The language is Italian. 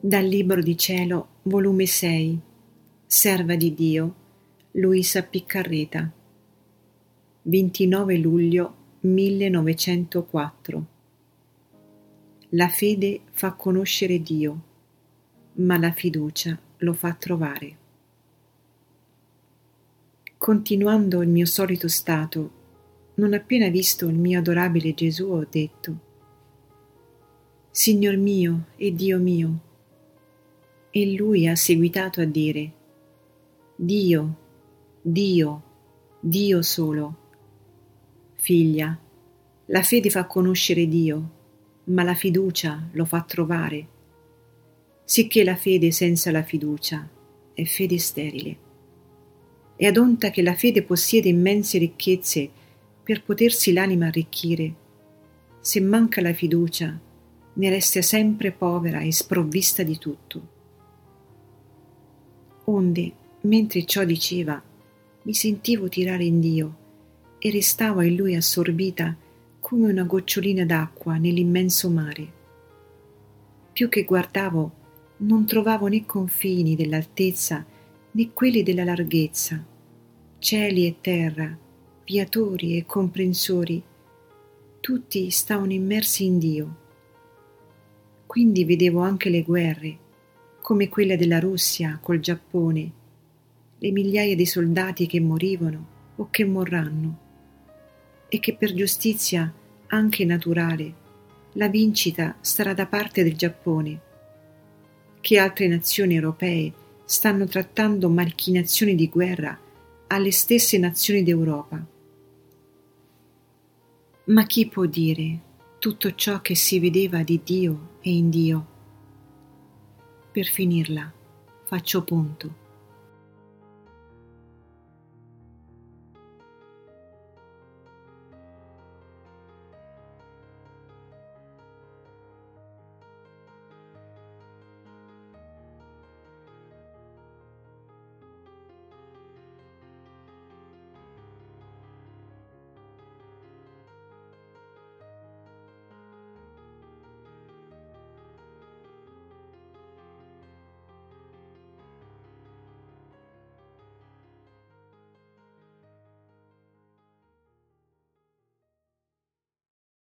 Dal Libro di Cielo, volume 6, Serva di Dio, Luisa Piccarreta, 29 luglio 1904. La fede fa conoscere Dio, ma la fiducia lo fa trovare. Continuando il mio solito stato, non appena visto il mio adorabile Gesù ho detto: Signor mio e Dio mio. E lui ha seguitato a dire: Dio, Dio, Dio solo. Figlia, la fede fa conoscere Dio, ma la fiducia lo fa trovare. Sicché la fede senza la fiducia è fede sterile. E adonta che la fede possiede immense ricchezze per potersi l'anima arricchire, se manca la fiducia ne resta sempre povera e sprovvista di tutto. Onde, mentre ciò diceva, mi sentivo tirare in Dio e restavo in Lui assorbita come una gocciolina d'acqua nell'immenso mare. Più che guardavo, non trovavo né confini dell'altezza né quelli della larghezza, cieli e terra, viatori e comprensori, tutti stavano immersi in Dio. Quindi vedevo anche le guerre, come quella della Russia col Giappone, le migliaia di soldati che morivano o che morranno, e che per giustizia anche naturale la vincita sarà da parte del Giappone, che altre nazioni europee stanno trattando macchinazioni di guerra alle stesse nazioni d'Europa. Ma chi può dire tutto ciò che si vedeva di Dio e in Dio? Per finirla, faccio punto.